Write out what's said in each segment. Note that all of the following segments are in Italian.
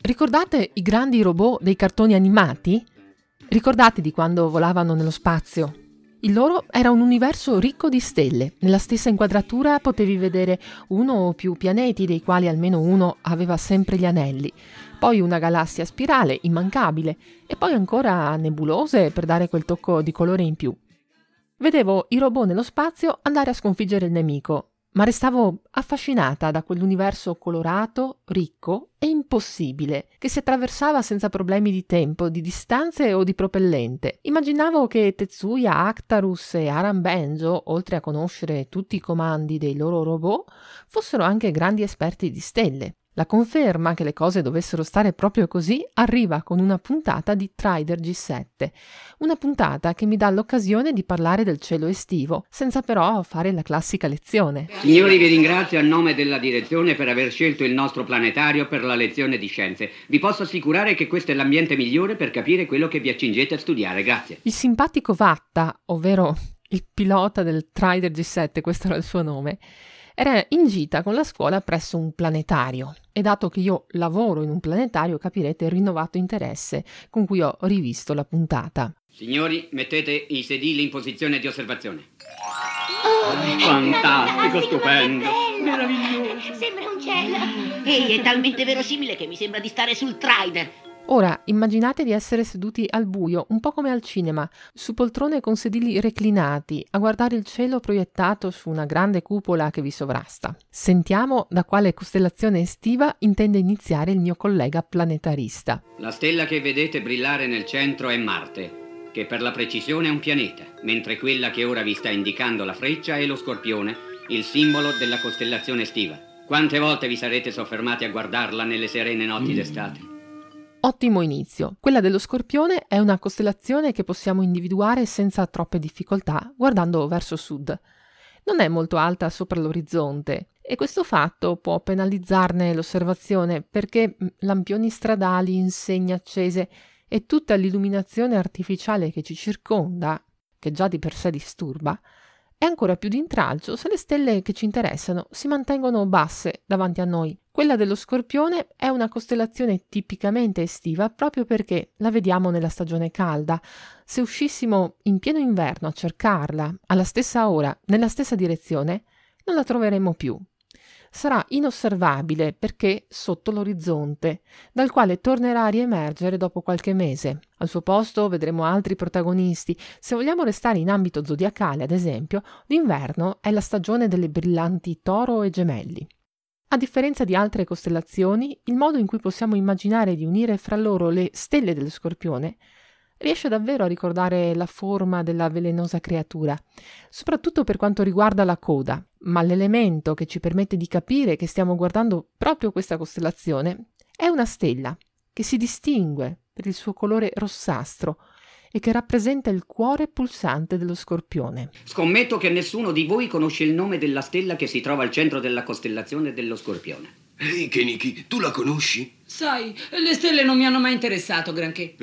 Ricordate i grandi robot dei cartoni animati? Ricordate di quando volavano nello spazio? Il loro era un universo ricco di stelle. Nella stessa inquadratura potevi vedere uno o più pianeti, dei quali almeno uno aveva sempre gli anelli, poi una galassia a spirale, immancabile, e poi ancora nebulose per dare quel tocco di colore in più. Vedevo i robot nello spazio andare a sconfiggere il nemico, ma restavo affascinata da quell'universo colorato, ricco e impossibile, che si attraversava senza problemi di tempo, di distanze o di propellente. Immaginavo che Tetsuya, Actarus e Aran Benzo, oltre a conoscere tutti i comandi dei loro robot, fossero anche grandi esperti di stelle. La conferma che le cose dovessero stare proprio così arriva con una puntata di Trider G7, una puntata che mi dà l'occasione di parlare del cielo estivo, senza però fare la classica lezione. Signori, vi ringrazio a nome della direzione per aver scelto il nostro planetario per la lezione di scienze. Vi posso assicurare che questo è l'ambiente migliore per capire quello che vi accingete a studiare, grazie. Il simpatico Vatta, ovvero il pilota del Trider G7, questo era il suo nome, era in gita con la scuola presso un planetario e, dato che io lavoro in un planetario, capirete il rinnovato interesse con cui ho rivisto la puntata. Signori, mettete i sedili in posizione di osservazione. Oh, fantastico, stupendo, meraviglioso. Sembra un cielo. Ehi, è talmente verosimile che mi sembra di stare sul Trider. Ora, immaginate di essere seduti al buio, un po' come al cinema, su poltrone con sedili reclinati, a guardare il cielo proiettato su una grande cupola che vi sovrasta. Sentiamo da quale costellazione estiva intende iniziare il mio collega planetarista. La stella che vedete brillare nel centro è Marte, che per la precisione è un pianeta, mentre quella che ora vi sta indicando la freccia è lo Scorpione, il simbolo della costellazione estiva. Quante volte vi sarete soffermati a guardarla nelle serene notti d'estate? Ottimo inizio. Quella dello Scorpione è una costellazione che possiamo individuare senza troppe difficoltà guardando verso sud. Non è molto alta sopra l'orizzonte e questo fatto può penalizzarne l'osservazione, perché lampioni stradali, insegne accese e tutta l'illuminazione artificiale che ci circonda, che già di per sé disturba, è ancora più d'intralcio se le stelle che ci interessano si mantengono basse davanti a noi. Quella dello Scorpione è una costellazione tipicamente estiva proprio perché la vediamo nella stagione calda. Se uscissimo in pieno inverno a cercarla, alla stessa ora, nella stessa direzione, non la troveremo più. Sarà inosservabile perché sotto l'orizzonte, dal quale tornerà a riemergere dopo qualche mese. Al suo posto vedremo altri protagonisti. Se vogliamo restare in ambito zodiacale, ad esempio, l'inverno è la stagione delle brillanti Toro e Gemelli. A differenza di altre costellazioni, il modo in cui possiamo immaginare di unire fra loro le stelle dello Scorpione riesce davvero a ricordare la forma della velenosa creatura, soprattutto per quanto riguarda la coda, ma l'elemento che ci permette di capire che stiamo guardando proprio questa costellazione è una stella che si distingue per il suo colore rossastro e che rappresenta il cuore pulsante dello Scorpione. Scommetto che nessuno di voi conosce il nome della stella che si trova al centro della costellazione dello Scorpione. Ehi, Kenichi, tu la conosci? Sai, le stelle non mi hanno mai interessato granché.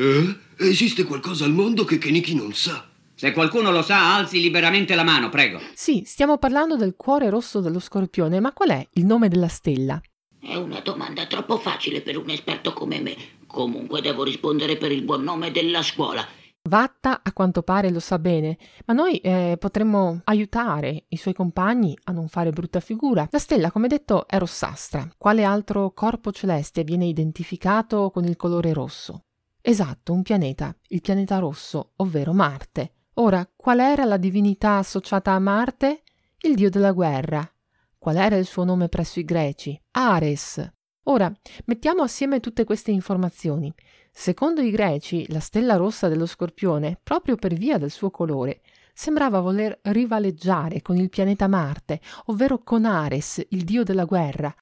Esiste qualcosa al mondo che Kenichi non sa? Se qualcuno lo sa, alzi liberamente la mano, prego. Sì, stiamo parlando del cuore rosso dello Scorpione, ma qual è il nome della stella? È una domanda troppo facile per un esperto come me. Comunque devo rispondere per il buon nome della scuola. Vatta a quanto pare lo sa bene, ma noi potremmo aiutare i suoi compagni a non fare brutta figura. La stella, come detto, è rossastra. Quale altro corpo celeste viene identificato con il colore rosso? Esatto, un pianeta, il pianeta rosso, ovvero Marte. Ora, qual era la divinità associata a Marte? Il dio della guerra. Qual era il suo nome presso i greci? Ares. Ora, mettiamo assieme tutte queste informazioni. Secondo i greci, la stella rossa dello Scorpione, proprio per via del suo colore, sembrava voler rivaleggiare con il pianeta Marte, ovvero con Ares, il dio della guerra.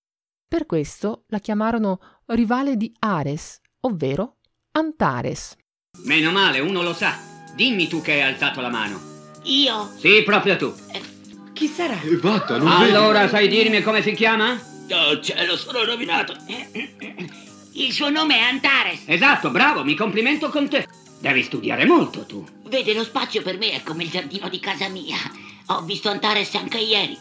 Per questo la chiamarono rivale di Ares, ovvero Antares. Meno male, uno lo sa. Dimmi tu che hai alzato la mano. Io? Sì, proprio tu. Chi sarà? Vatta, non allora vedi. Sai dirmi come si chiama? Oh cielo, sono rovinato. Il suo nome è Antares. Esatto, bravo, mi complimento con te. Devi studiare molto tu. Vede, lo spazio per me è come il giardino di casa mia. Ho visto Antares anche ieri.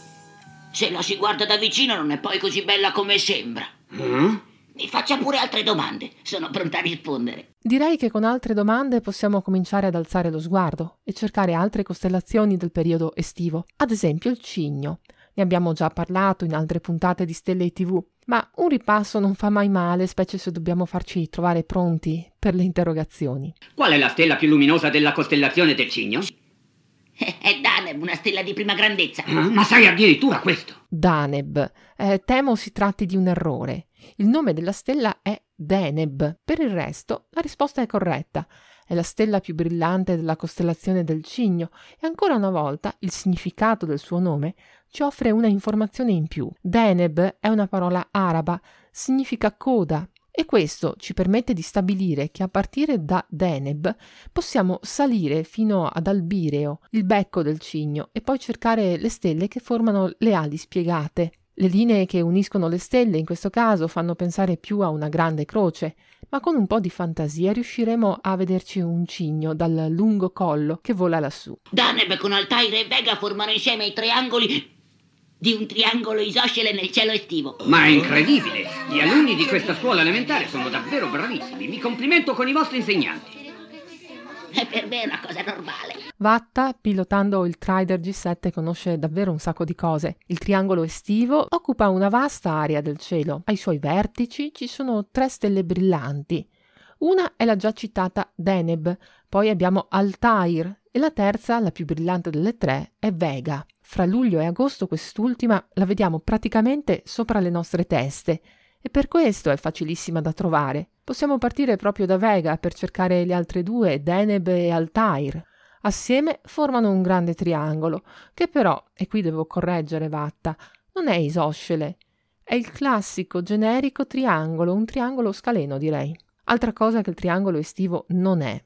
Se la si guarda da vicino non è poi così bella come sembra. Mm? Mi faccia pure altre domande, sono pronta a rispondere. Direi che con altre domande possiamo cominciare ad alzare lo sguardo e cercare altre costellazioni del periodo estivo, ad esempio il Cigno. Ne abbiamo già parlato in altre puntate di Stelle e TV, ma un ripasso non fa mai male, specie se dobbiamo farci trovare pronti per le interrogazioni. Qual è la stella più luminosa della costellazione del Cigno? È Deneb, una stella di prima grandezza. Ma sai addirittura questo? Deneb. Temo si tratti di un errore. Il nome della stella è Deneb. Per il resto, la risposta è corretta. È la stella più brillante della costellazione del Cigno e ancora una volta il significato del suo nome ci offre una informazione in più. Deneb è una parola araba, significa coda. E questo ci permette di stabilire che a partire da Deneb possiamo salire fino ad Albireo, il becco del Cigno, e poi cercare le stelle che formano le ali spiegate. Le linee che uniscono le stelle in questo caso fanno pensare più a una grande croce, ma con un po' di fantasia riusciremo a vederci un cigno dal lungo collo che vola lassù. Deneb con Altair e Vega formano insieme i triangoli di un triangolo isoscele nel cielo estivo. Ma è incredibile! Gli alunni di questa scuola elementare sono davvero bravissimi. Mi complimento con i vostri insegnanti. È per me una cosa normale. Vatta, pilotando il Trider G7, conosce davvero un sacco di cose. Il triangolo estivo occupa una vasta area del cielo. Ai suoi vertici ci sono 3 stelle brillanti. Una è la già citata Deneb, poi abbiamo Altair e la terza, la più brillante delle 3, è Vega. Fra luglio e agosto quest'ultima la vediamo praticamente sopra le nostre teste e per questo è facilissima da trovare. Possiamo partire proprio da Vega per cercare le altre due, Deneb e Altair. Assieme formano un grande triangolo, che però, e qui devo correggere Vatta, non è isoscele. È il classico, generico triangolo, un triangolo scaleno direi. Altra cosa che il triangolo estivo non è.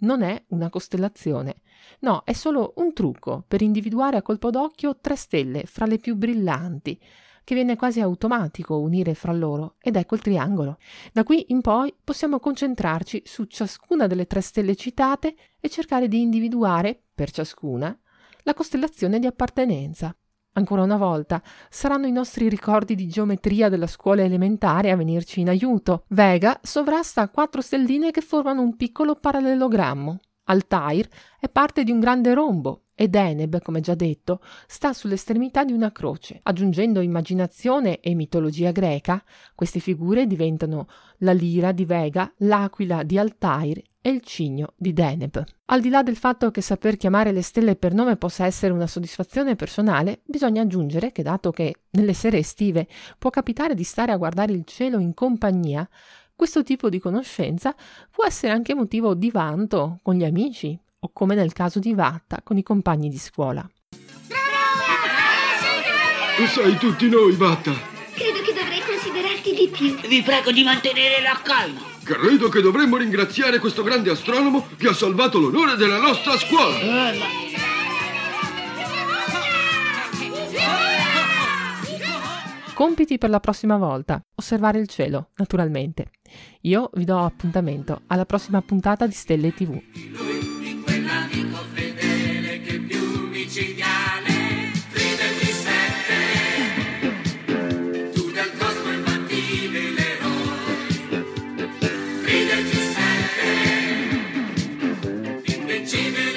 Non è una costellazione. No, è solo un trucco per individuare a colpo d'occhio 3 stelle fra le più brillanti, che viene quasi automatico unire fra loro, ed ecco il triangolo. Da qui in poi possiamo concentrarci su ciascuna delle 3 stelle citate e cercare di individuare, per ciascuna, la costellazione di appartenenza. Ancora una volta, saranno i nostri ricordi di geometria della scuola elementare a venirci in aiuto. Vega sovrasta 4 stelline che formano un piccolo parallelogrammo. Altair è parte di un grande rombo e Deneb, come già detto, sta sull'estremità di una croce. Aggiungendo immaginazione e mitologia greca, queste figure diventano la lira di Vega, l'aquila di Altair e il cigno di Deneb. Al di là del fatto che saper chiamare le stelle per nome possa essere una soddisfazione personale, bisogna aggiungere che dato che nelle sere estive può capitare di stare a guardare il cielo in compagnia, questo tipo di conoscenza può essere anche motivo di vanto con gli amici o, come nel caso di Vatta, con i compagni di scuola. Tu sei tutti noi, Vatta. Credo che dovrei considerarti di più. Vi prego di mantenere la calma. Credo che dovremmo ringraziare questo grande astronomo che ha salvato l'onore della nostra scuola. Compiti per la prossima volta. Osservare il cielo, naturalmente. Io vi do appuntamento alla prossima puntata di Stelle TV. Lui di quell'amico fedele che più micidiale. Trider G7. Tu del cosmo imbattibile l'eroe. Trider G7. Invincibile.